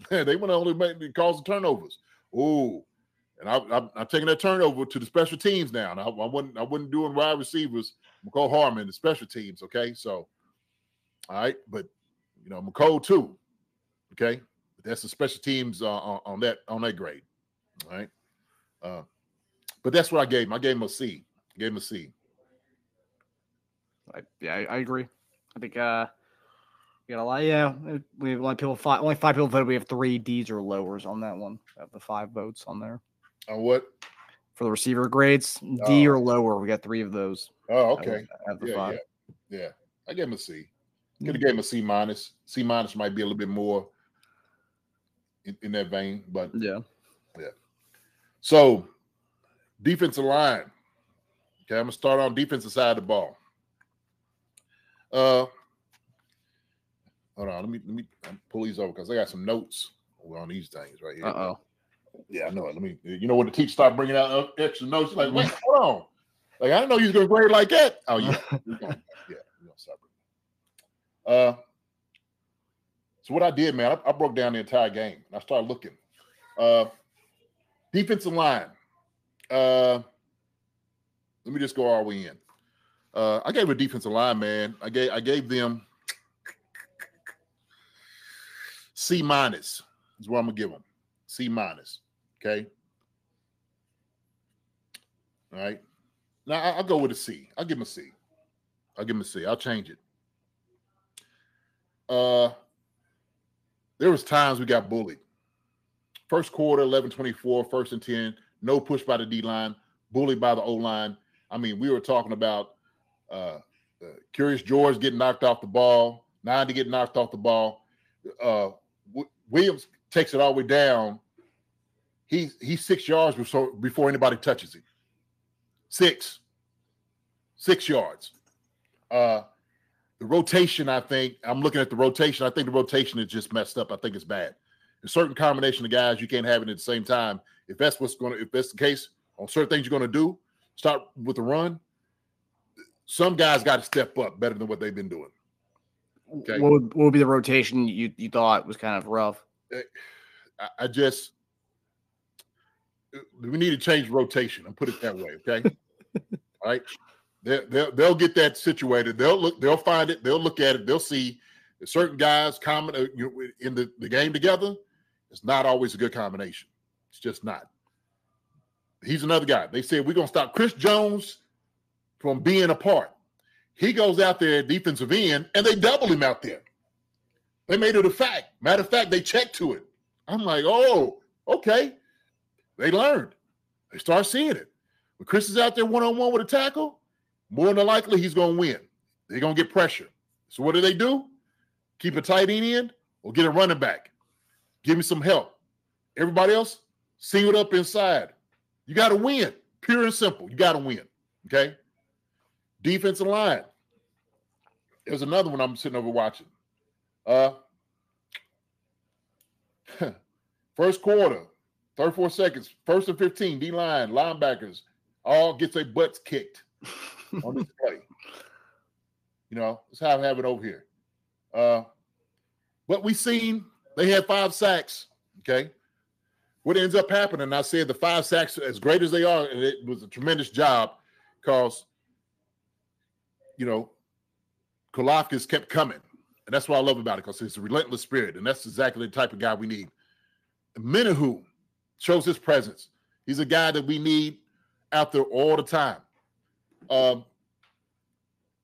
They were the only one causing turnovers. Ooh, and I, I, I'm taking that turnover to the special teams now. And I, I wouldn't I wouldn't doing wide receivers, Mecole Hardman, the special teams. Okay, so all right, but you know, Mecole too. Okay. That's the special teams uh, on, on that on that grade, all right? Uh, but that's what I gave him. I gave him a C. I gave him a C. I, yeah, I, I agree. I think uh, you got a lot. Yeah, we have a lot of people. Five, only five people voted. We have three D's or lowers on that one. Of the five votes on there. On what? For the receiver grades, D uh, or lower. We got three of those. Oh, okay. Out of the yeah, five. yeah, yeah. I gave him a C. Could have gave him a C minus. C minus might be a little bit more. In, in that vein, but yeah, yeah. So, defensive line. Okay, I'm gonna start on defensive side of the ball. Uh, hold on, let me let me pull these over because I got some notes on these things right here. Uh oh, yeah, I know it. Let me. You know when the teacher started bringing out extra notes, like wait, hold on, like I didn't know you was gonna grade like that. Oh yeah, you're gonna, yeah, you're gonna stop it. Uh. So what I did, man, I, I broke down the entire game, and I started looking. Uh, defensive line. Uh, let me just go all the way in. Uh, I gave a defensive line, man. I gave I gave them C minus is what I'm gonna give them. C minus. Okay. All right. Now I, I'll go with a C. I'll give them a C. I'll give them a C. I'll change it. Uh. There was times we got bullied. First quarter, eleven twenty-four, first and ten, no push by the D-line, bullied by the O-line. I mean, we were talking about uh, uh, Curious George getting knocked off the ball, nine to get knocked off the ball. Uh, w- Williams takes it all the way down. He, he's six yards before, before anybody touches him. Six. Six yards. Uh The rotation, I think, I'm looking at the rotation. I think the rotation is just messed up. I think it's bad. A certain combination of guys, you can't have it at the same time. If that's what's going to, if that's the case, on certain things you're going to do, start with the run. Some guys got to step up better than what they've been doing. Okay. What would, what would be the rotation you, you thought was kind of rough? I, I just, we need to change rotation and put it that way. Okay. All right. They'll, they'll, they'll get that situated. They'll look. They'll find it. They'll look at it. They'll see certain guys common uh, you know, in the, the game together, it's not always a good combination. It's just not. He's another guy. They said, we're going to stop Chris Jones from being apart. He goes out there at defensive end, and they double him out there. They made it a fact. Matter of fact, they checked to it. I'm like, oh, okay. They learned. They start seeing it. When Chris is out there one-on-one with a tackle, more than likely he's going to win. They're going to get pressure. So what do they do? Keep a tight end in or get a running back. Give me some help. Everybody else, singled up inside. You got to win, pure and simple. You got to win, okay? Defensive line. There's another one I'm sitting over watching. Uh, first quarter, thirty-four seconds, first and fifteen, D-line, linebackers, all get their butts kicked on this play. You know, that's how I have it over here. Uh, but we seen they had five sacks, okay? What ends up happening, I said the five sacks, as great as they are, and it was a tremendous job because, you know, Kolafkas kept coming. And that's what I love about it because it's a relentless spirit, and that's exactly the type of guy we need. Minnehue shows his presence. He's a guy that we need out there all the time. Um,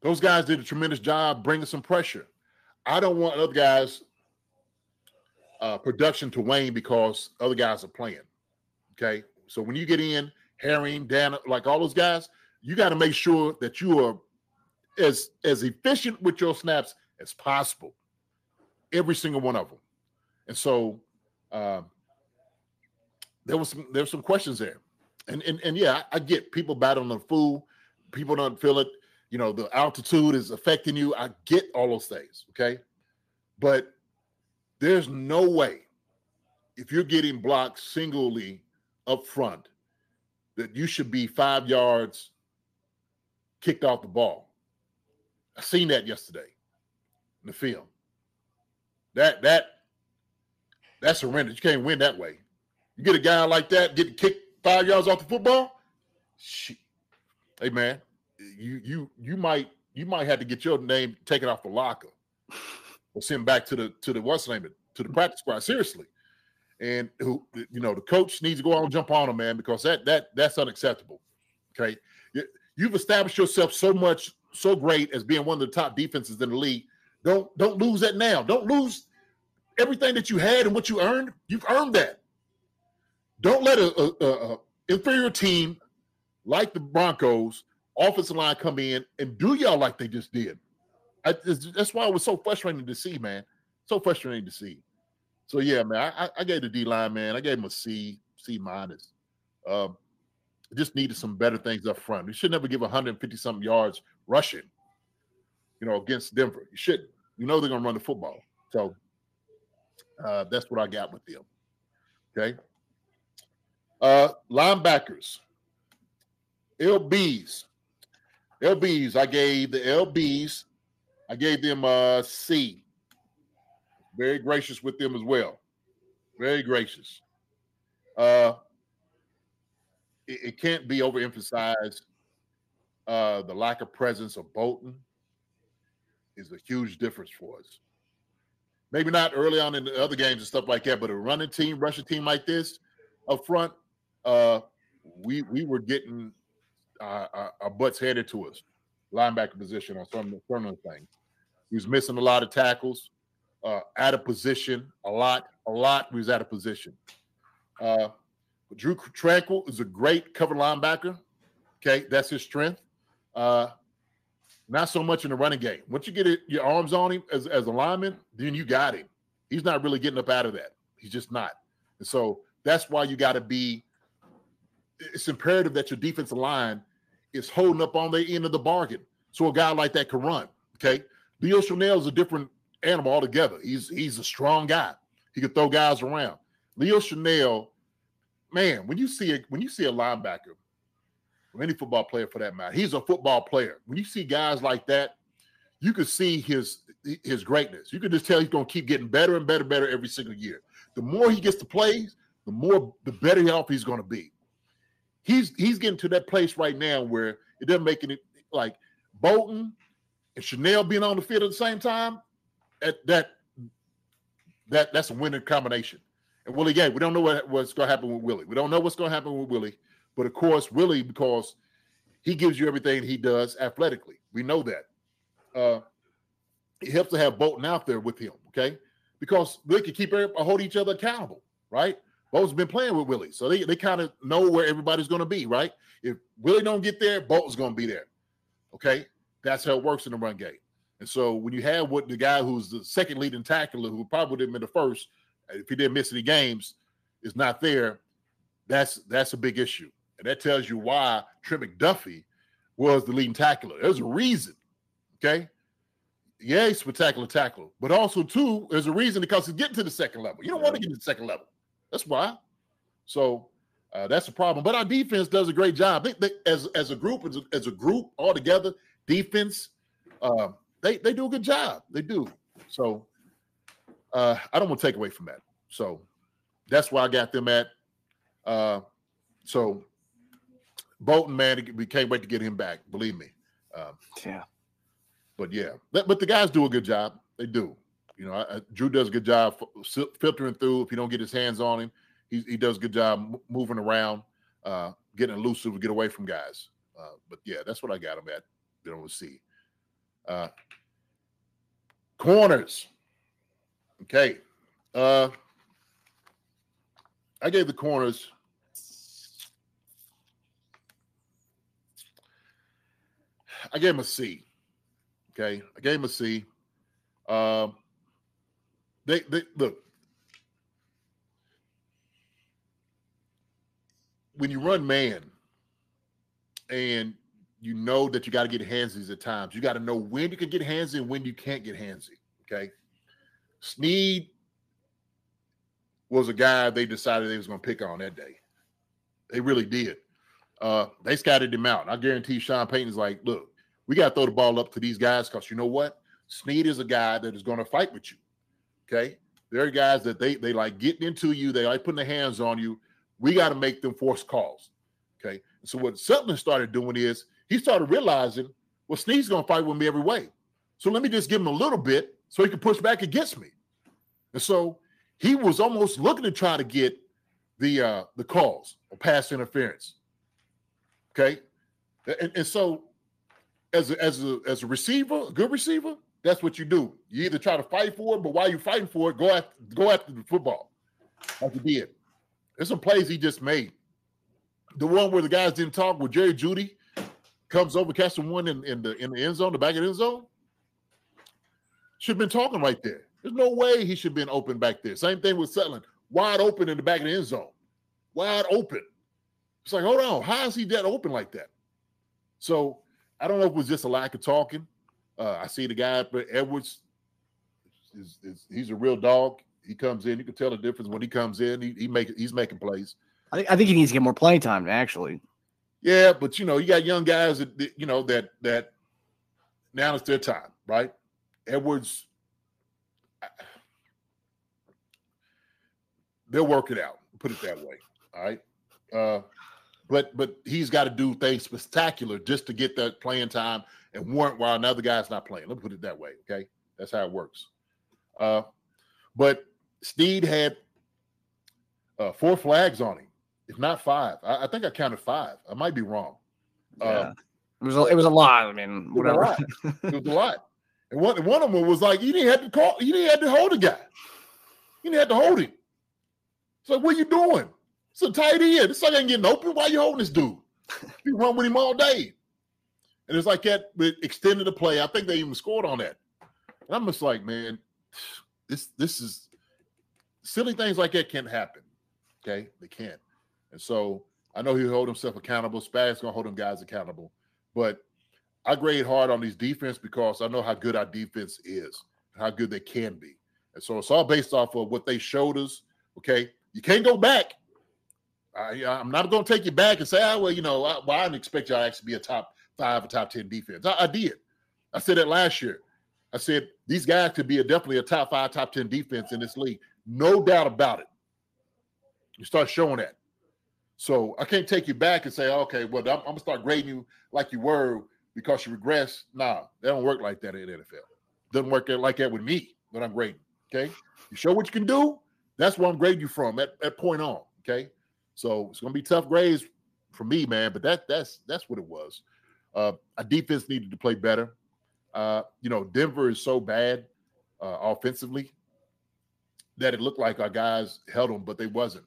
those guys did a tremendous job bringing some pressure. I don't want other guys' uh, production to wane because other guys are playing, okay? So when you get in, Herring, Dan, like all those guys, you got to make sure that you are as, as efficient with your snaps as possible, every single one of them. And so um, there was some, there were some questions there. And, and, and yeah, I, I get people battling the fool. People don't feel it. You know, the altitude is affecting you. I get all those things, okay? But there's no way, if you're getting blocked singly up front, that you should be five yards kicked off the ball. I seen that yesterday. In the film, that that that's horrendous. You can't win that way. You get a guy like that getting kicked five yards off the football. Shit. Hey man, you you you might you might have to get your name taken off the locker or sent back to the to the what's the name it to the practice squad. Seriously, and who you know the coach needs to go out and jump on him, man, because that that that's unacceptable. Okay, you've established yourself so much, so great as being one of the top defenses in the league. Don't don't lose that now. Don't lose everything that you had and what you earned. You've earned that. Don't let a, a, a inferior team like the Broncos offensive line come in and do y'all like they just did. I, that's why it was so frustrating to see, man. So frustrating to see. So yeah, man. I, I gave the D line, man. I gave him a C, C minus. Um, just needed some better things up front. We should never give one hundred fifty something yards rushing. You know, against Denver. You shouldn't. You know they're going to run the football. So uh, that's what I got with them. Okay. Uh, linebackers. L Bs. L Bs. I gave the L Bs. I gave them a C. Very gracious with them as well. Very gracious. Uh, it, it can't be overemphasized. Uh, the lack of presence of Bolton is a huge difference for us. Maybe not early on in the other games and stuff like that, but a running team, rushing team like this up front, uh, we we were getting uh, our, our butts handed to us, linebacker position on some of the things. He was missing a lot of tackles, uh, out of position, a lot, a lot. We was out of position. Uh, but Drew Tranquil is a great cover linebacker. Okay, that's his strength. Uh, Not so much in the running game. Once you get it, your arms on him as, as a lineman, then you got him. He's not really getting up out of that. He's just not. And so that's why you got to be – it's imperative that your defensive line is holding up on their end of the bargain so a guy like that can run, okay? Leo Chenal is a different animal altogether. He's he's a strong guy. He can throw guys around. Leo Chenal, man, when you see a, when you see a linebacker – or any football player for that matter. He's a football player. When you see guys like that, you can see his his greatness. You can just tell he's going to keep getting better and better and better every single year. The more he gets to play, the more the better off he's going to be. He's he's getting to that place right now where it doesn't make any – like Bolton and Chenal being on the field at the same time, that that that that's a winning combination. And Willie, yeah, we don't know what, what's going to happen with Willie. We don't know what's going to happen with Willie. But, of course, Willie, because he gives you everything he does athletically. We know that. Uh, it helps to have Bolton out there with him, okay, because they can keep every, hold each other accountable, right? Bolton's been playing with Willie, so they, they kind of know where everybody's going to be, right? If Willie don't get there, Bolton's going to be there, okay? That's how it works in the run game. And so when you have what the guy who's the second leading tackler, who probably would have been the first, if he didn't miss any games, is not there, that's that's a big issue. And that tells you why Trent McDuffie was the leading tackler. There's a reason, okay? Yeah, he's a spectacular tackler. But also, too, there's a reason because he's getting to the second level. You don't yeah. want to get to the second level. That's why. So uh, that's a problem. But our defense does a great job. They, they, as, as a group, as a, as a group all together, defense, uh, they, they do a good job. They do. So uh, I don't want to take away from that. So that's where I got them at. Uh, so Bolton, man, we can't wait to get him back. Believe me. Um, yeah. But, yeah, but the guys do a good job. They do. You know, I, I, Drew does a good job filtering through. If you don't get his hands on him, he, he does a good job moving around, uh, getting elusive to get away from guys. Uh, but, yeah, that's what I got him at. You know, we'll see. Uh, corners. Okay. Uh, I gave the corners. I gave him a C. Okay, I gave him a C. Um, they, they look, when you run man and you know that you got to get handsies at times, you got to know when you can get handsy and when you can't get handsy. Okay, Sneed was a guy they decided they was going to pick on that day. They really did. Uh, they scouted him out. I guarantee Sean Payton's like, look, we got to throw the ball up to these guys because you know what? Sneed is a guy that is going to fight with you, okay? There are guys that they they like getting into you. They like putting their hands on you. We got to make them force calls, okay? And so what Sutton started doing is he started realizing, well, Sneed's going to fight with me every way. So let me just give him a little bit so he can push back against me. And so he was almost looking to try to get the, uh, the calls or pass interference, okay? And, and so – As a, as a as a receiver, a good receiver, that's what you do. You either try to fight for it, but while you're fighting for it, go after go after the football, like you did. There's some plays he just made. The one where the guys didn't talk, where Jerry Jeudy comes over, catches one in, in the in the end zone, the back of the end zone. Should have been talking right there. There's no way he should have been open back there. Same thing with Sutton, wide open in the back of the end zone, wide open. It's like, hold on, how is he that open like that? So. I don't know if it was just a lack of talking. Uh, I see the guy, but Edwards, is, is, he's a real dog. He comes in. You can tell the difference when he comes in. He, he make, he's making plays. I think, I think he needs to get more playing time, actually. Yeah, but, you know, you got young guys that, that you know, that that now it's their time, right? Edwards, I, they'll work it out. Put it that way, all right? Uh But but he's got to do things spectacular just to get that playing time and warrant while another guy's not playing. Let me put it that way, okay? That's how it works. Uh, but Sneed had uh, four flags on him, if not five. I, I think I counted five. I might be wrong. Yeah. Um, it was a, it was a lot. I mean, whatever. It was a lot. It was a lot. And one one of them was like, you didn't have to call. You didn't have to hold a guy. You didn't have to hold him. It's like, what are you doing? It's a tight end. This guy ain't getting open. Why you holding this dude? You run with him all day. And it's like that with extended the play. I think they even scored on that. And I'm just like, man, this this is silly things like that can't happen. Okay? They can't. And so I know he'll hold himself accountable. Spag's gonna hold them guys accountable. But I grade hard on these defense because I know how good our defense is and how good they can be. And so it's all based off of what they showed us. Okay, you can't go back. I, I'm not going to take you back and say, oh, well, you know, I, well, I didn't expect y'all to actually be a top five or top ten defense. I, I did. I said that last year. I said these guys could be a, definitely a top five, top ten defense in this league. No doubt about it. You start showing that. So I can't take you back and say, okay, well, I'm, I'm going to start grading you like you were because you regressed. Nah, that don't work like that in the N F L. Doesn't work like that with me. when I'm grading, okay? You show what you can do, that's where I'm grading you from at, at point on, okay? So it's going to be tough grades for me, man, but that that's that's what it was. Uh, our defense needed to play better. Uh, you know, Denver is so bad uh, offensively that it looked like our guys held them, but they wasn't.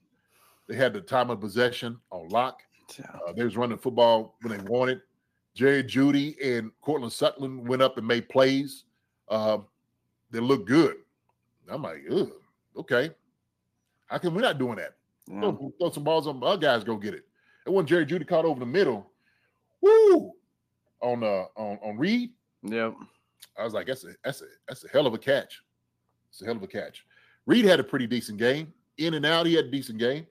They had the time of possession on lock. Uh, they was running football when they wanted. Jerry Jeudy and Courtland Sutton went up and made plays. Uh, they looked good. I'm like, ugh, okay. How come we're not doing that? Mm. Throw, throw some balls on other guys, go get it. And when Jerry Jeudy caught over the middle, woo, on uh, on on Reed. Yep. I was like, that's a that's a that's a hell of a catch. It's a hell of a catch. Reed had a pretty decent game. In and out, he had a decent game.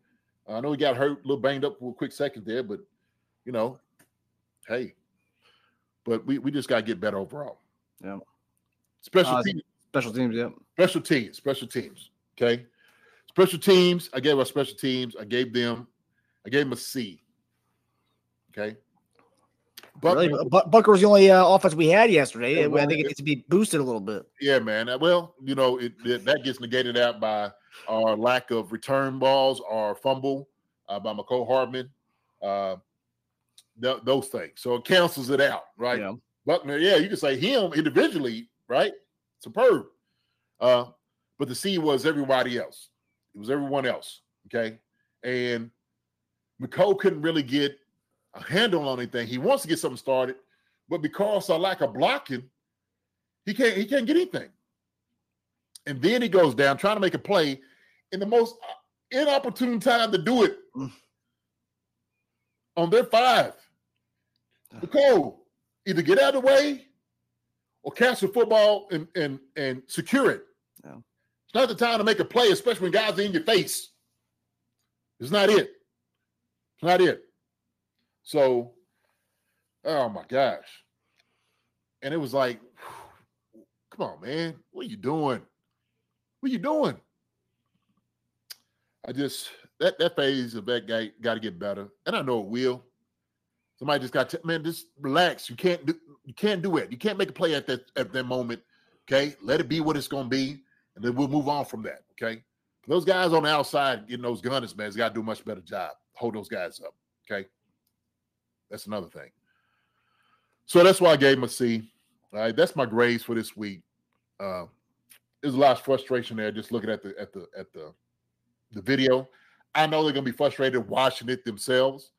I know he got hurt, a little banged up for a quick second there, but, you know, hey. But we, we just got to get better overall. Yeah. Special uh, teams. Special teams, yeah. Special teams. Special teams, okay? Special teams, I gave our special teams. I gave them – I gave them a C, okay? Buckner, really? B- Buckner was the only uh, offense we had yesterday. Yeah, well, I think it needs to be boosted a little bit. Yeah, man. Well, you know, it, it, that gets negated out by our lack of return balls, our fumble uh, by Mecole Hardman, uh, th- those things. So it cancels it out, right? Yeah. Buckner, yeah, you can say him individually, right? Superb. Uh, but the C was everybody else. It was everyone else, okay? And Mecole couldn't really get a handle on anything. He wants to get something started, but because of lack of blocking, he can't he can't get anything. And then he goes down trying to make a play in the most inopportune time to do it on their five. Mecole, either get out of the way or catch the football and and and secure it. No. It's not the time to make a play, especially when guys are in your face. It's not it. It's not it. So, oh, my gosh. And it was like, come on, man. What are you doing? What are you doing? I just, that, that phase of that guy got to get better. And I know it will. Somebody just got to, man, just relax. You can't do, you can't do it. You can't make a play at that, at that moment, okay? Let it be what it's going to be, and then we'll move on from that, okay? For those guys on the outside getting those gunners, man, has got to do a much better job. Hold those guys up, okay? That's another thing. So that's why I gave him a C. All right, that's my grades for this week. Uh, there's a lot of frustration there just looking at the at the at the the video. I know they're gonna be frustrated watching it themselves.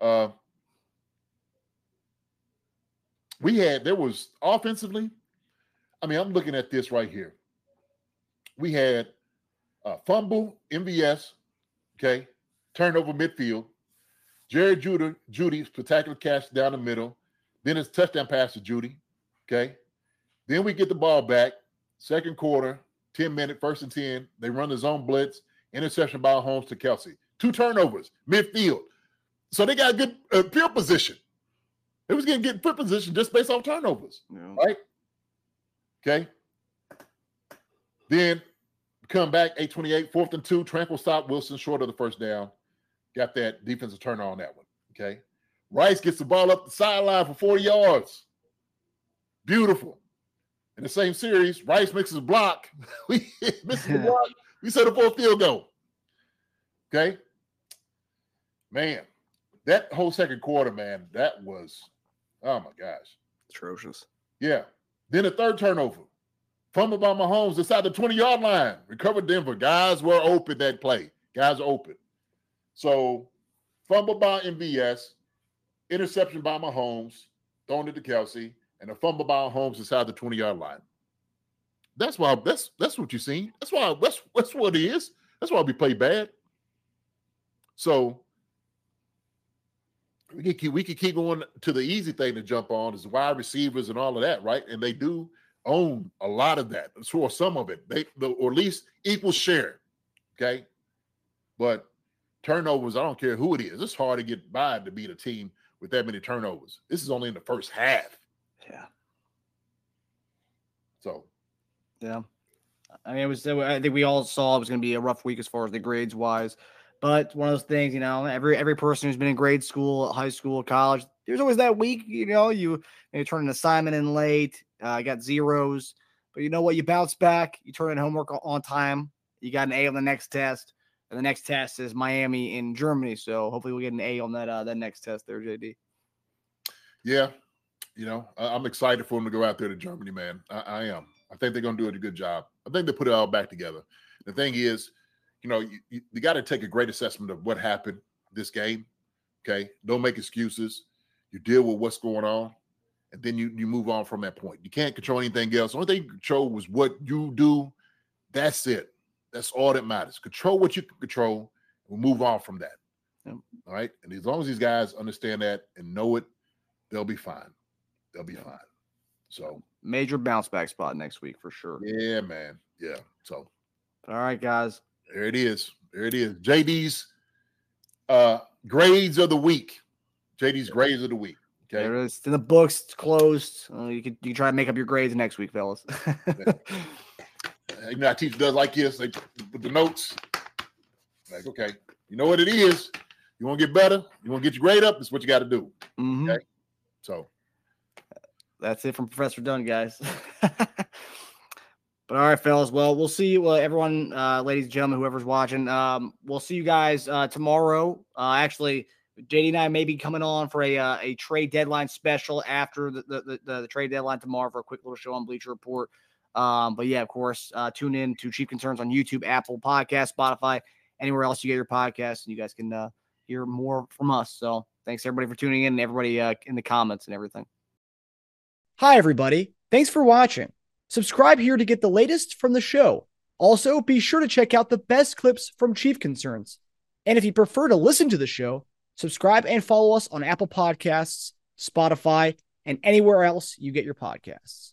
Uh, we had there was offensively. I mean, I'm looking at this right here. We had uh, fumble, M V S, okay, turnover midfield. Jerry Jeudy, Jeudy's spectacular catch down the middle. Then it's touchdown pass to Jeudy, okay? Then we get the ball back. Second quarter, ten-minute, first and ten. They run the zone blitz. Interception by Holmes to Kelce. Two turnovers, midfield. So they got a good uh, field position. They was getting good field position just based off turnovers, yeah. Right? Okay? Then come back, eight twenty-eight, fourth and two. Tranquil stop, Wilson short of the first down. Got that defensive turn on that one, okay? Rice gets the ball up the sideline for forty yards. Beautiful. In the same series, Rice makes his block. We misses the block. We set up for a field goal, okay? Man, that whole second quarter, man, that was, oh, my gosh. Atrocious. Yeah. Then the third turnover. Fumble by Mahomes inside the twenty-yard line. Recovered Denver. Guys were open that play. Guys are open. So, fumble by M V S, interception by Mahomes, throwing it to Kelce, and a fumble by Mahomes inside the twenty-yard line. That's why. That's that's what you see. That's why. That's that's what it is. That's why we play bad. So we can keep, we can keep going to the easy thing to jump on is wide receivers and all of that, right? And they do own a lot of that, or some of it, they or at least equal share. Okay, but. Turnovers, I don't care who it is. It's hard to get by to beat a team with that many turnovers. This is only in the first half. Yeah. So. Yeah. I mean, it was. I think we all saw it was going to be a rough week as far as the grades wise. But one of those things, you know, every every person who's been in grade school, high school, college, there's always that week, you know, you, you turn an assignment in late, uh, got zeros. But you know what? You bounce back. You turn in homework on time. You got an A on the next test. And the next test is Miami in Germany. So hopefully we'll get an A on that uh, that next test there, J D. Yeah. You know, I'm excited for them to go out there to Germany, man. I, I am. I think they're going to do a good job. I think they put it all back together. The thing is, you know, you, you, you got to take a great assessment of what happened this game, okay? Don't make excuses. You deal with what's going on, and then you, you move on from that point. You can't control anything else. The only thing you control was what you do. That's it. That's all that matters. Control what you can control. We'll move on from that. Yep. All right? And as long as these guys understand that and know it, they'll be fine. They'll be fine. So major bounce back spot next week for sure. Yeah, man. Yeah. So all right, guys. There it is. There it is. J D's uh, grades of the week. J D's yeah. grades of the week. Okay. There it is. In the books, it's closed. Uh, you can you can try to make up your grades next week, fellas. Yeah. You know, I teach does like this. They put the notes. Like, okay, you know what it is. You want to get better. You want to get your grade up. It's what you got to do. Mm-hmm. Okay. So that's it from Professor Dunn, guys. But all right, fellas. Well, we'll see you, uh, everyone, uh, ladies and gentlemen, whoever's watching. Um, we'll see you guys uh, tomorrow. Uh, actually, J D and I may be coming on for a uh, a trade deadline special after the the, the the trade deadline tomorrow for a quick little show on Bleacher Report. Um, but yeah, of course, uh, tune in to Chief Concerns on YouTube, Apple Podcasts, Spotify, anywhere else you get your podcasts, and you guys can uh, hear more from us. So thanks everybody for tuning in, and everybody uh, in the comments and everything. Hi everybody, thanks for watching. Subscribe here to get the latest from the show. Also, be sure to check out the best clips from Chief Concerns. And if you prefer to listen to the show, subscribe and follow us on Apple Podcasts, Spotify, and anywhere else you get your podcasts.